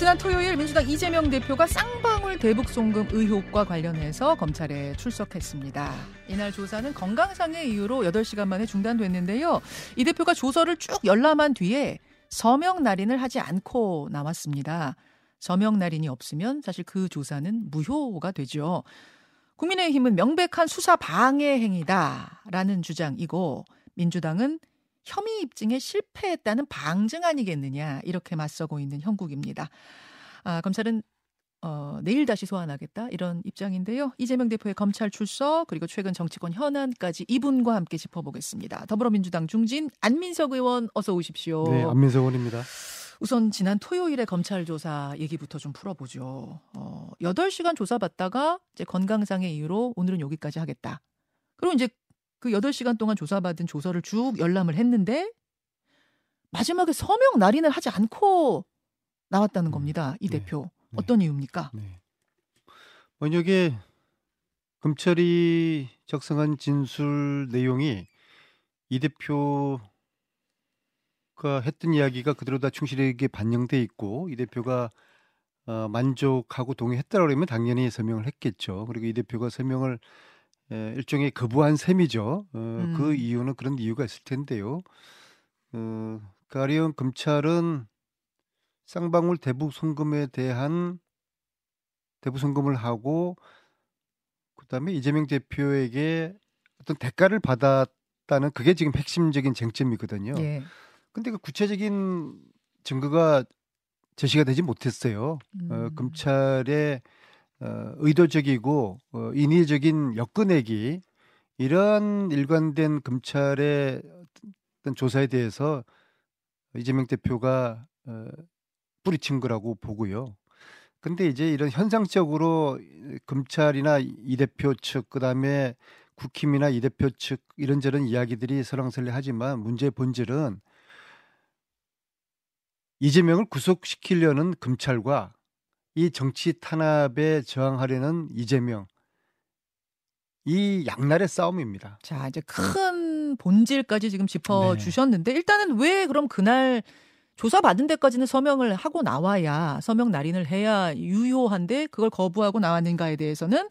지난 토요일 민주당 이재명 대표가 쌍방울 대북송금 의혹과 관련해서 검찰에 출석했습니다. 이날 조사는 건강상의 이유로 8시간 만에 중단됐는데요. 이 대표가 조서를 쭉 열람한 뒤에 서명 날인을 하지 않고 나왔습니다. 서명 날인이 없으면 사실 그 조사는 무효가 되죠. 국민의힘은 명백한 수사 방해 행위다라는 주장이고 민주당은 혐의 입증에 실패했다는 방증 아니겠느냐 이렇게 맞서고 있는 형국입니다. 검찰은 내일 다시 소환하겠다 이런 입장인데요. 이재명 대표의 검찰 출석 그리고 최근 정치권 현안까지 이분과 함께 짚어보겠습니다. 더불어민주당 중진 안민석 의원 어서 오십시오. 네, 안민석 의원입니다. 우선 지난 토요일에 검찰 조사 얘기부터 좀 풀어보죠. 8시간 조사받다가 이제 건강상의 이유로 오늘은 여기까지 하겠다. 그리고 이제 그 8시간 동안 조사받은 조서를 쭉 열람을 했는데 마지막에 서명 날인을 하지 않고 나왔다는 겁니다. 이 대표. 네. 어떤 이유입니까? 네. 만약에 검찰이 작성한 진술 내용이 이 대표가 했던 이야기가 그대로 다 충실하게 반영돼 있고 이 대표가 만족하고 동의했다고 그러면 당연히 서명을 했겠죠. 그리고 이 대표가 서명을 일종의 거부한 셈이죠. 그 이유는 그런 이유가 있을 텐데요. 가령 검찰은 쌍방울 대북송금에 대한 대북송금을 하고 그다음에 이재명 대표에게 어떤 대가를 받았다는 그게 지금 핵심적인 쟁점이거든요. 예. 근데 그 구체적인 증거가 제시가 되지 못했어요. 검찰의 의도적이고 인위적인 엮어내기 이런 일관된 검찰의 어떤 조사에 대해서 이재명 대표가 뿌리친 거라고 보고요. 근데 이제 이런 현상적으로 검찰이나 이 대표 측 그다음에 국힘이나 이 대표 측 이런저런 이야기들이 설왕설래 하지만 문제의 본질은 이재명을 구속시키려는 검찰과 이 정치 탄압에 저항하려는 이재명 이 양날의 싸움입니다. 자 이제 큰 본질까지 지금 짚어주셨는데 네. 일단은 왜 그럼 그날 조사받은 데까지는 서명을 하고 나와야 서명 날인을 해야 유효한데 그걸 거부하고 나왔는가에 대해서는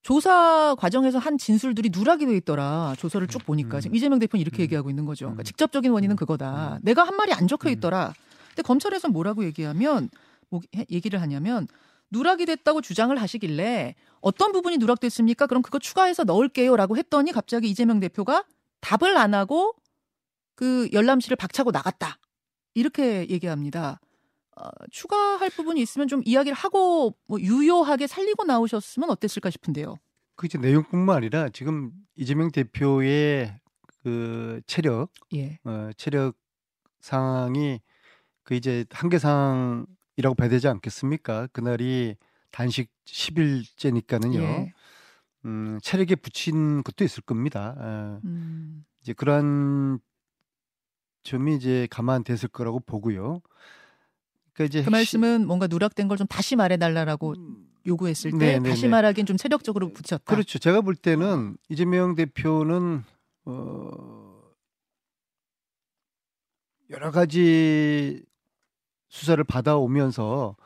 조사 과정에서 한 진술들이 누락이 돼 있더라. 조서를 쭉 보니까 지금 이재명 대표는 이렇게 얘기하고 있는 거죠. 그러니까 직접적인 원인은 그거다. 내가 한 말이 안 적혀 있더라. 근데 검찰에서는 뭐라고 얘기하면 얘기를 하냐면 누락이 됐다고 주장을 하시길래 어떤 부분이 누락됐습니까? 그럼 그거 추가해서 넣을게요 라고 했더니 갑자기 이재명 대표가 답을 안 하고 그 열람실을 박차고 나갔다. 이렇게 얘기합니다. 추가할 부분이 있으면 좀 이야기를 하고 뭐 유효하게 살리고 나오셨으면 어땠을까 싶은데요. 그 이제 내용뿐만 아니라 지금 이재명 대표의 그 체력, 예. 체력 상황이 그 이제 한계상 이라고 봐야 되지 않겠습니까? 그날이 단식 10일째니까는요. 예. 체력에 붙인 것도 있을 겁니다. 이제 그런 점이 이제 감안됐을 거라고 보고요. 그러니까 이제 그 말씀은 뭔가 누락된 걸 좀 다시 말해달라라고 요구했을 때 네네네. 다시 말하기엔 좀 체력적으로 붙였다. 그렇죠. 제가 볼 때는 이재명 대표는 여러 가지 수사를 받아오면서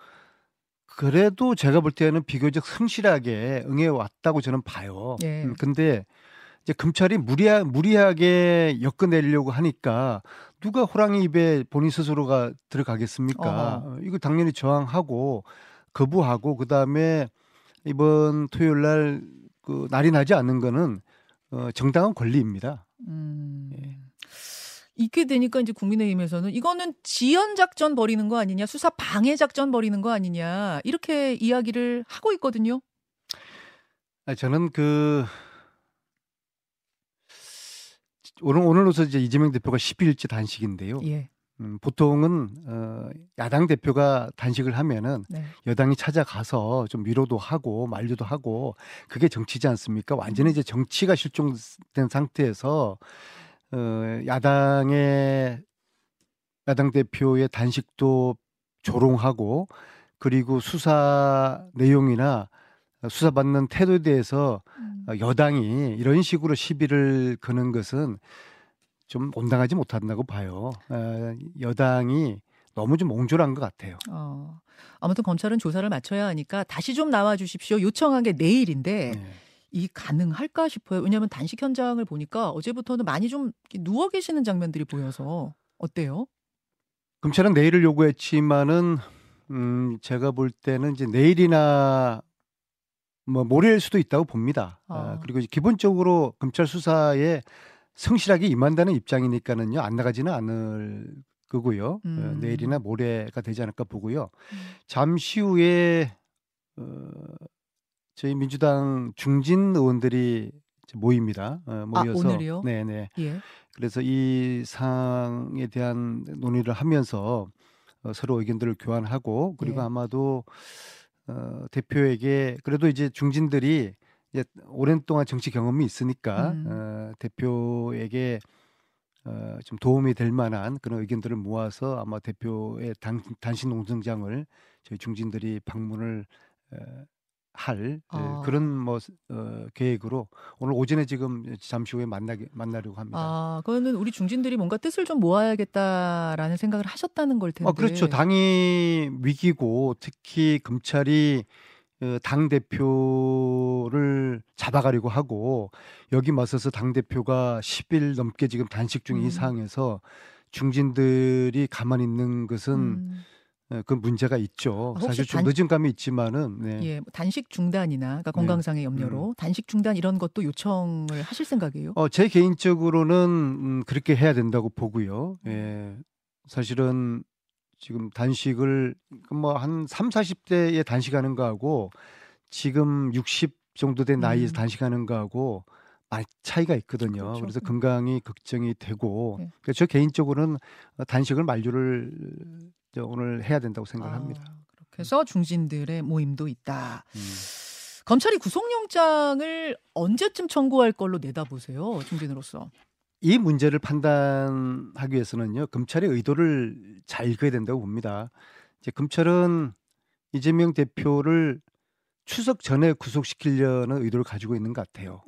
그래도 제가 볼 때는 비교적 성실하게 응해왔다고 저는 봐요. 그런데 예. 이제 검찰이 무리하게 엮어내려고 하니까 누가 호랑이 입에 본인 스스로가 들어가겠습니까? 이거 당연히 저항하고 거부하고 그다음에 이번 토요일 날 그 날이 나지 않는 거는 정당한 권리입니다. 예. 이게 되니까 이제 국민의힘에서는 이거는 지연 작전 벌이는 거 아니냐, 수사 방해 작전 벌이는 거 아니냐 이렇게 이야기를 하고 있거든요. 저는 그 오늘로서 이제 이재명 대표가 10일째 단식인데요. 예. 보통은 야당 대표가 단식을 하면은 네. 여당이 찾아가서 좀 위로도 하고 만류도 하고 그게 정치지 않습니까? 완전히 이제 정치가 실종된 상태에서. 야당 대표의 단식도 조롱하고 그리고 수사 내용이나 수사받는 태도에 대해서 여당이 이런 식으로 시비를 거는 것은 좀 온당하지 못한다고 봐요. 여당이 너무 좀 옹졸한 것 같아요. 아무튼 검찰은 조사를 마쳐야 하니까 다시 좀 나와주십시오. 요청한 게 내일인데 네. 이 가능할까 싶어요. 왜냐하면 단식 현장을 보니까 어제부터는 많이 좀 누워 계시는 장면들이 보여서 어때요? 검찰은 내일을 요구했지만은 제가 볼 때는 이제 내일이나 뭐 모레일 수도 있다고 봅니다. 그리고 기본적으로 검찰 수사에 성실하게 임한다는 입장이니까는요 안 나가지는 않을 거고요. 내일이나 모레가 되지 않을까 보고요. 잠시 후에 저희 민주당 중진 의원들이 모입니다. 모여서 오늘이요? 네네. 예. 그래서 이 사항에 대한 논의를 하면서 서로 의견들을 교환하고 그리고 예. 아마도 대표에게 그래도 이제 중진들이 이제 오랜 동안 정치 경험이 있으니까 대표에게 좀 도움이 될 만한 그런 의견들을 모아서 아마 대표의 단식 농성장을 저희 중진들이 방문을 할 그런 뭐 계획으로 오늘 오전에 지금 잠시 후에 만나려고 합니다. 그거는 우리 중진들이 뭔가 뜻을 좀 모아야겠다라는 생각을 하셨다는 걸 텐데. 그렇죠. 당이 위기고 특히 검찰이 당 대표를 잡아가려고 하고 여기 맞서서 당 대표가 10일 넘게 지금 단식 중인 이 상황에서 중진들이 가만히 있는 것은. 그 문제가 있죠. 사실 좀 늦은 감이 있지만은 네. 예, 단식 중단이나 그러니까 건강상의 염려로 단식 중단 이런 것도 요청을 하실 생각이에요? 제 개인적으로는 그렇게 해야 된다고 보고요. 예, 사실은 지금 단식을 뭐 한 3, 40대에 단식하는 거하고 지금 60 정도 된 나이에서 단식하는 거하고 많이 차이가 있거든요. 그렇죠. 그래서 건강이 걱정이 되고 네. 그래서 저 개인적으로는 단식을 만료를 오늘 해야 된다고 생각합니다. 그래서 중진들의 모임도 있다. 검찰이 구속영장을 언제쯤 청구할 걸로 내다보세요, 중진으로서. 이 문제를 판단하기 위해서는요, 검찰의 의도를 잘 읽어야 된다고 봅니다. 이제 검찰은 이재명 대표를 추석 전에 구속시키려는 의도를 가지고 있는 것 같아요.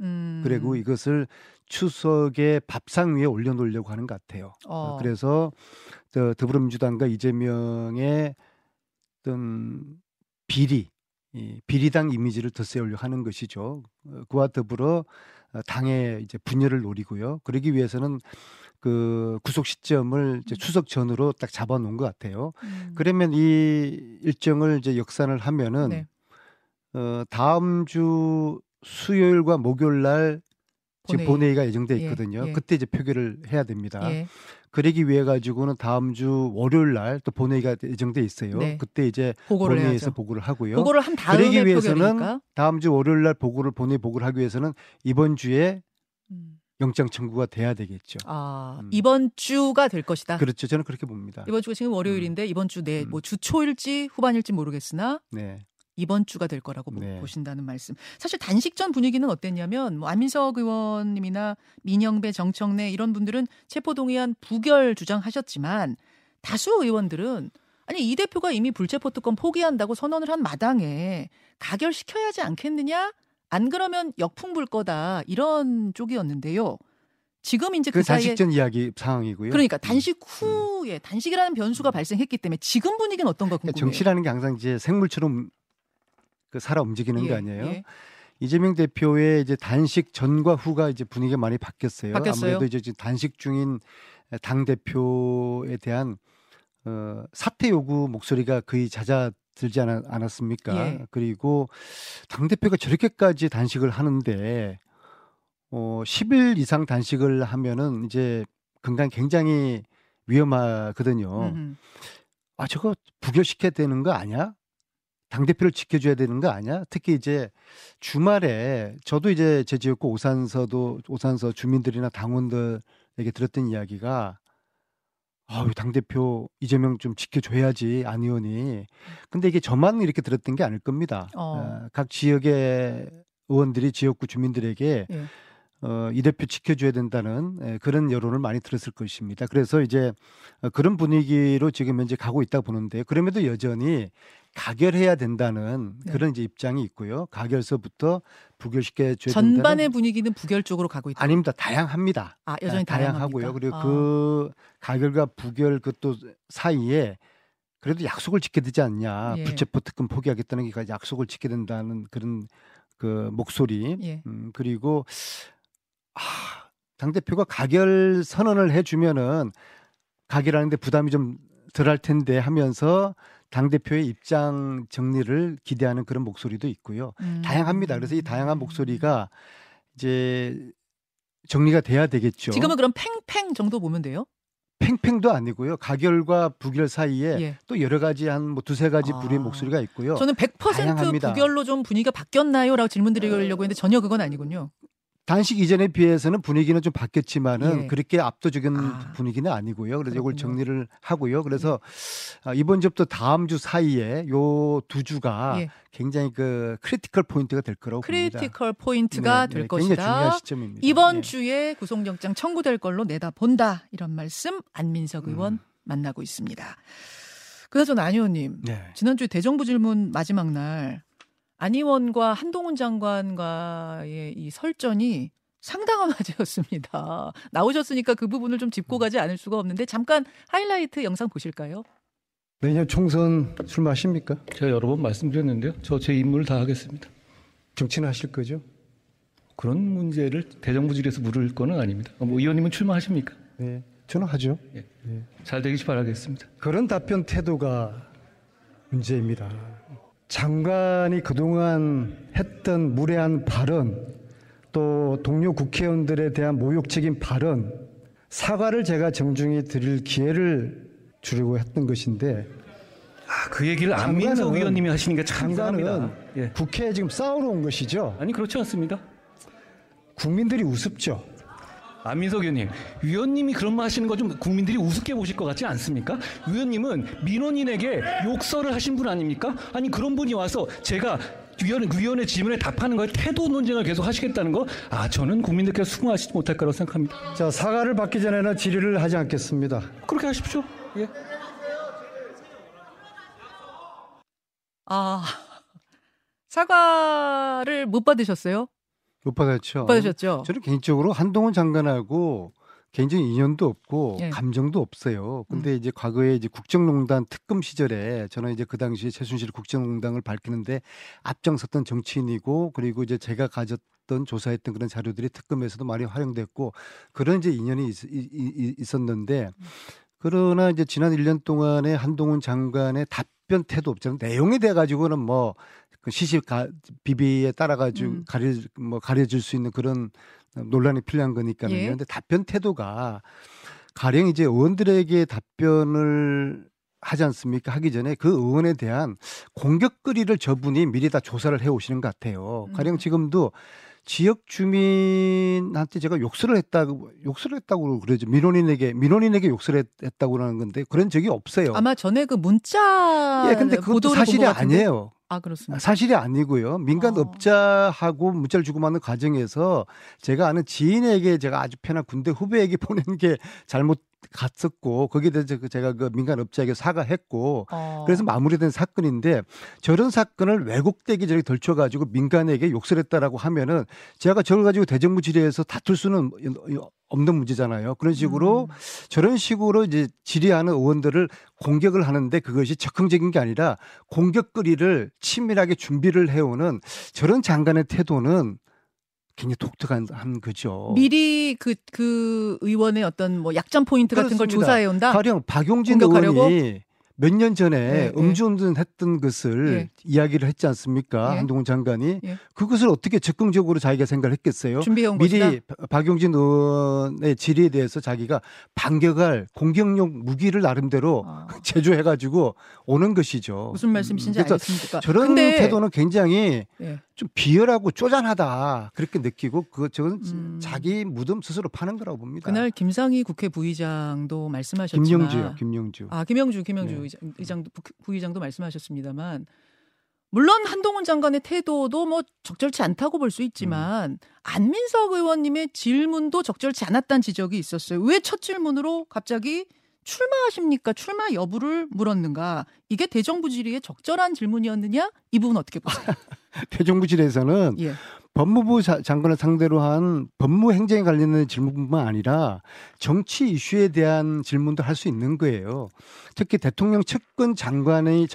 그리고 이것을 추석에 밥상 위에 올려놓으려고 하는 것 같아요. 그래서 더불어민주당과 이재명의 어떤 비리당 이미지를 더 세우려고 하는 것이죠. 그와 더불어 당의 이제 분열을 노리고요. 그러기 위해서는 그 구속 시점을 이제 추석 전으로 딱 잡아놓은 것 같아요. 그러면 이 일정을 이제 역산을 하면은. 네. 다음 주 수요일과 목요일 날 지금 본회의가 예정돼 있거든요. 예, 예. 그때 이제 표결을 해야 됩니다. 예. 그러기 위해 가지고는 다음 주 월요일 날 또 본회의가 예정돼 있어요. 네. 그때 이제 본회의에서 보고를 하고요. 보고를 한 다음에 그러기 위해서는 표결이니까? 다음 주 월요일 날 본회의 보고를 하기 위해서는 이번 주에 영장 청구가 돼야 되겠죠. 이번 주가 될 것이다. 그렇죠. 저는 그렇게 봅니다. 이번 주가 지금 월요일인데 이번 주 내 뭐 주초일지 후반일지 모르겠으나. 네. 이번 주가 될 거라고 네. 보신다는 말씀. 사실 단식 전 분위기는 어땠냐면 뭐 안민석 의원님이나 민영배, 정청래 이런 분들은 체포동의안 부결 주장하셨지만 다수 의원들은 아니 이 대표가 이미 불체포특권 포기한다고 선언을 한 마당에 가결시켜야 하지 않겠느냐? 안 그러면 역풍 불 거다. 이런 쪽이었는데요. 지금 이제 그 사이에 단식 전 이야기 상황이고요. 그러니까 단식 후에 단식이라는 변수가 발생했기 때문에 지금 분위기는 어떤가 궁금해요. 정치라는 게 항상 이제 생물처럼 살아 움직이는 거 아니에요. 이재명 대표의 이제 단식 전과 후가 이제 분위기가 많이 바뀌었어요. 아무래도 이제 단식 중인 당 대표에 대한 사퇴 요구 목소리가 거의 잦아들지 않았습니까? 그리고 당 대표가 저렇게까지 단식을 하는데 10일 이상 단식을 하면은 이제 건강 굉장히 위험하거든요. 저거 부결시켜야 되는 거 아니야? 당대표를 지켜줘야 되는 거 아니야? 특히 이제 주말에 저도 이제 제 지역구 오산서 주민들이나 당원들에게 들었던 이야기가 당대표 이재명 좀 지켜줘야지 안 의원이. 근데 이게 저만 이렇게 들었던 게 아닐 겁니다. 각 지역의 의원들이 지역구 주민들에게 이 대표 지켜줘야 된다는 그런 여론을 많이 들었을 것입니다. 그래서 이제 그런 분위기로 지금 현재 가고 있다 보는데 그럼에도 여전히 가결해야 된다는 그런 이제 입장이 있고요. 가결서부터 부결시켜야 된다는 전반의 분위기는 부결 쪽으로 가고 있다. 아닙니다. 다양합니다. 여전히 다양하고요. 그리고 그 가결과 부결 그 또 사이에 그래도 약속을 지켜야 되지 않냐. 예. 불체포 특권 포기하겠다는 게 약속을 지켜야 된다는 그런 그 목소리. 예. 그리고 당대표가 가결 선언을 해주면은 가결하는데 부담이 좀 덜할 텐데 하면서 당대표의 입장 정리를 기대하는 그런 목소리도 있고요. 다양합니다. 그래서 이 다양한 목소리가 이제 정리가 돼야 되겠죠. 지금은 그럼 팽팽 정도 보면 돼요? 팽팽도 아니고요. 가결과 부결 사이에 예. 또 여러 가지 한 뭐 두세 가지 부류의 목소리가 있고요. 저는 100% 다양합니다. 부결로 좀 분위기가 바뀌었나요? 라고 질문드리려고 했는데 전혀 그건 아니군요. 단식 이전에 비해서는 분위기는 좀 바뀌었지만은 예. 그렇게 압도적인 분위기는 아니고요. 그래서 이걸 정리를 하고요. 그래서 이번 주부터 다음 주 사이에 요 두 주가 예. 굉장히 그 크리티컬 포인트가 될 거라고 봅니다. 크리티컬 포인트가 네, 될 네, 것이다. 굉장히 중요한 시점입니다. 이번 예. 주에 구속영장 청구될 걸로 내다본다. 이런 말씀 안민석 의원 만나고 있습니다. 그나저나 안 의원님 네. 지난주 대정부 질문 마지막 날 안 의원과 한동훈 장관과의 이 설전이 상당한 화제였습니다. 나오셨으니까 그 부분을 좀 짚고 가지 않을 수가 없는데 잠깐 하이라이트 영상 보실까요? 내년 총선 술 마십니까? 제가 여러 번 말씀드렸는데요. 저 제 임무를 다 하겠습니다. 정치는 하실 거죠? 그런 문제를 대정부질에서 물을 거는 아닙니다. 뭐 의원님은 출마하십니까? 네, 저는 하죠. 예. 네. 잘 되길 바라겠습니다. 그런 답변 태도가 문제입니다. 장관이 그동안 했던 무례한 발언, 또 동료 국회의원들에 대한 모욕적인 발언, 사과를 제가 정중히 드릴 기회를 주려고 했던 것인데 그 얘기를 안민석 의원님이 하시니까 참 이상합니다. 예. 국회에 지금 싸우러 온 것이죠? 아니 그렇지 않습니다. 국민들이 우습죠. 안민석 의원님, 위원님이 그런 말 하시는 거 좀 국민들이 우습게 보실 것 같지 않습니까? 위원님은 민원인에게 욕설을 하신 분 아닙니까? 아니 그런 분이 와서 제가 위원의 질문에 답하는 거에 태도 논쟁을 계속 하시겠다는 거, 저는 국민들께서 수긍하시지 못할 거라고 생각합니다. 자, 사과를 받기 전에는 질의를 하지 않겠습니다. 그렇게 하십시오. 예. 사과를 못 받으셨어요? 못 받았죠. 못 받으셨죠. 저는 개인적으로 한동훈 장관하고 개인적인 인연도 없고 예. 감정도 없어요. 근데 이제 과거에 이제 국정농단 특검 시절에 저는 이제 그 당시에 최순실 국정농단을 밝히는데 앞장섰던 정치인이고 그리고 이제 제가 가졌던 조사했던 그런 자료들이 특검에서도 많이 활용됐고 그런 이제 인연이 있었는데 그러나 이제 지난 1년 동안에 한동훈 장관의 답변 태도 없잖아요. 내용에 대해 가지고는 뭐 시시비비에 따라가지고 가려질 수 있는 그런 논란이 필요한 거니까요. 예. 그런데 답변 태도가 가령 이제 의원들에게 답변을 하지 않습니까? 하기 전에 그 의원에 대한 공격거리를 저분이 미리 다 조사를 해오시는 것 같아요. 가령 지금도 지역 주민한테 제가 욕설을 했다고 그러죠. 민원인에게 욕설을 했다고 하는 건데 그런 적이 없어요. 아마 전에 그 문자 예, 근데 그것도 사실이 아니에요. 그렇습니다. 사실이 아니고요. 민간업자하고 문자를 주고받는 과정에서 제가 아는 지인에게 제가 아주 편한 군대 후배에게 보낸 게 잘못 갔었고 거기에 대해서 제가 그 민간업자에게 사과했고 그래서 마무리된 사건인데 저런 사건을 왜곡되기 전에 덜쳐가지고 민간에게 욕설했다라고 하면은 제가 저걸 가지고 대정부 질의에서 다툴 수는 없는 문제잖아요. 그런 식으로 저런 식으로 이제 질의하는 의원들을 공격을 하는데 그것이 적극적인 게 아니라 공격거리를 치밀하게 준비를 해오는 저런 장관의 태도는 굉장히 독특한 거죠. 미리 그 의원의 어떤 뭐 약점 포인트 같은 그렇습니다. 걸 조사해 온다. 가령 박용진 의원이 몇 년 전에 예, 음주운전했던 예. 것을 예. 이야기를 했지 않습니까? 예. 한동훈 장관이 예. 그것을 어떻게 적극적으로 자기가 생각을 했겠어요? 준비해온 미리 것이다? 박용진 의원의 질의에 대해서 자기가 반격할 공격용 무기를 나름대로 제조해가지고 오는 것이죠. 무슨 말씀이신지 알겠습니까? 저런 태도는 굉장히 예. 좀 비열하고 쪼잔하다 그렇게 느끼고 저건 자기 무덤 스스로 파는 거라고 봅니다. 그날 김상희 국회 부의장도 말씀하셨지만 김영주요. 김영주 네. 의장도 부의장도 말씀하셨습니다만 물론 한동훈 장관의 태도도 뭐 적절치 않다고 볼 수 있지만 안민석 의원님의 질문도 적절치 않았다는 지적이 있었어요. 왜 첫 질문으로 갑자기 출마하십니까? 출마 여부를 물었는가? 이게 대정부 질의에 적절한 질문이었느냐? 이 부분 어떻게 보세요? 대정부 질의에서는 예. 법무부 장관을 상대로 한 법무행정에 관련된 질문뿐만 아니라 정치 이슈에 대한 질문도 할 수 있는 거예요. 특히 대통령 측근 장관이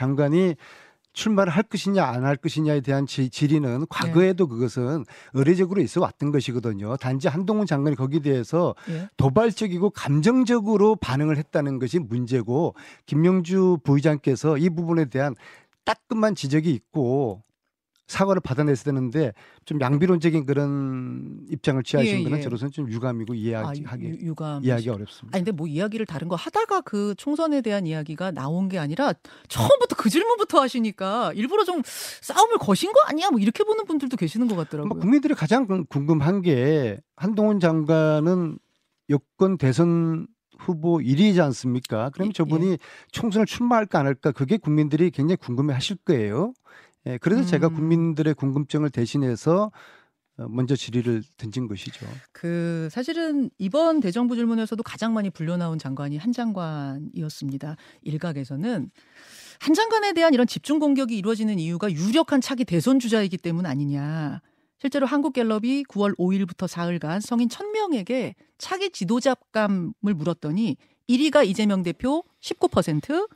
출마를 할 것이냐 안 할 것이냐에 대한 질의는 과거에도 네. 그것은 의례적으로 있어 왔던 것이거든요. 단지 한동훈 장관이 거기에 대해서 네. 도발적이고 감정적으로 반응을 했다는 것이 문제고, 김영주 부의장께서 이 부분에 대한 따끔한 지적이 있고 사과를 받아냈어야 되는데 좀 양비론적인 그런 입장을 취하신 거는 저로서는 좀 유감이고 이해하기 어렵습니다. 아니 근데 뭐 이야기를 다른 거 하다가 그 총선에 대한 이야기가 나온 게 아니라 처음부터 그 질문부터 하시니까 일부러 좀 싸움을 거신 거 아니야? 뭐 이렇게 보는 분들도 계시는 것 같더라고요. 국민들이 가장 궁금한 게 한동훈 장관은 여권 대선 후보 1위이지 않습니까? 그럼 저분이 총선을 출마할까 안 할까, 그게 국민들이 굉장히 궁금해하실 거예요. 예, 그래서 제가 국민들의 궁금증을 대신해서 먼저 질의를 던진 것이죠. 그 사실은 이번 대정부 질문에서도 가장 많이 불려나온 장관이 한 장관이었습니다. 일각에서는 한 장관에 대한 이런 집중 공격이 이루어지는 이유가 유력한 차기 대선 주자이기 때문 아니냐. 실제로 한국갤럽이 9월 5일부터 4일간 성인 1000명에게 차기 지도자감을 물었더니 1위가 이재명 대표 19%,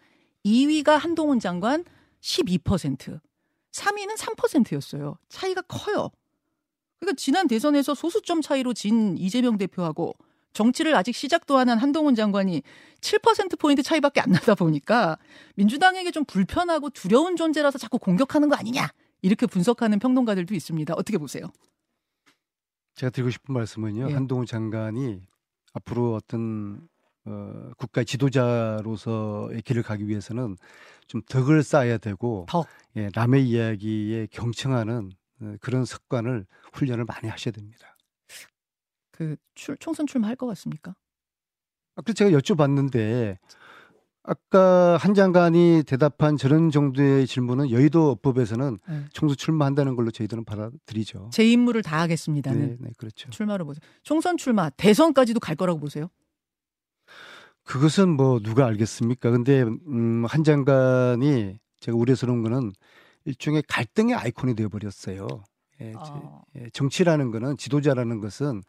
2위가 한동훈 장관 12%, 3위는 3%였어요. 차이가 커요. 그러니까 지난 대선에서 소수점 차이로 진 이재명 대표하고 정치를 아직 시작도 안 한 한동훈 장관이 7%포인트 차이밖에 안 나다 보니까 민주당에게 좀 불편하고 두려운 존재라서 자꾸 공격하는 거 아니냐, 이렇게 분석하는 평론가들도 있습니다. 어떻게 보세요? 제가 드리고 싶은 말씀은요. 예. 한동훈 장관이 앞으로 어떤 국가의 지도자로서의 길을 가기 위해서는 좀 덕을 쌓아야 되고 예, 남의 이야기에 경청하는 그런 습관을 훈련을 많이 하셔야 됩니다. 그 총선 출마할 것 같습니까? 아까 제가 여쭤봤는데 아까 한 장관이 대답한 저런 정도의 질문은 여의도법에서는 총선 출마한다는 걸로 저희들은 받아들이죠. 제 임무를 다하겠습니다는. 네, 네, 그렇죠. 출마로 보세요. 총선 출마, 대선까지도 갈 거라고 보세요? 그것은 뭐 누가 알겠습니까? 근데 한 장관이 제가 우려스러운 거는 일종의 갈등의 아이콘이 되어버렸어요. 예, 정치라는 거는, 지도자라는 것은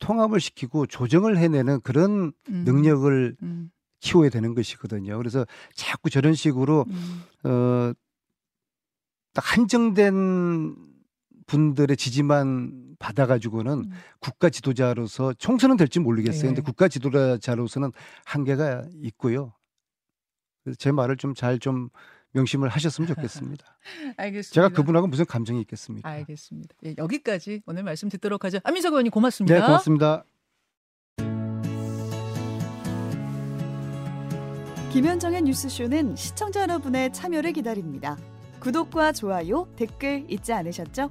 통합을 시키고 조정을 해내는 그런 능력을 키워야 되는 것이거든요. 그래서 자꾸 저런 식으로 딱 한정된 분들의 지지만 받아가지고는 국가 지도자로서 총선은 될지 모르겠어요. 근데 국가 지도자로서는 한계가 있고요. 그래서 제 말을 좀 잘 좀 명심을 하셨으면 좋겠습니다. 알겠습니다. 제가 그분하고 무슨 감정이 있겠습니까? 알겠습니다. 예, 여기까지 오늘 말씀 듣도록 하죠. 안민석 의원님 고맙습니다. 네, 고맙습니다. 김현정의 뉴스쇼는 시청자 여러분의 참여를 기다립니다. 구독과 좋아요, 댓글 잊지 않으셨죠?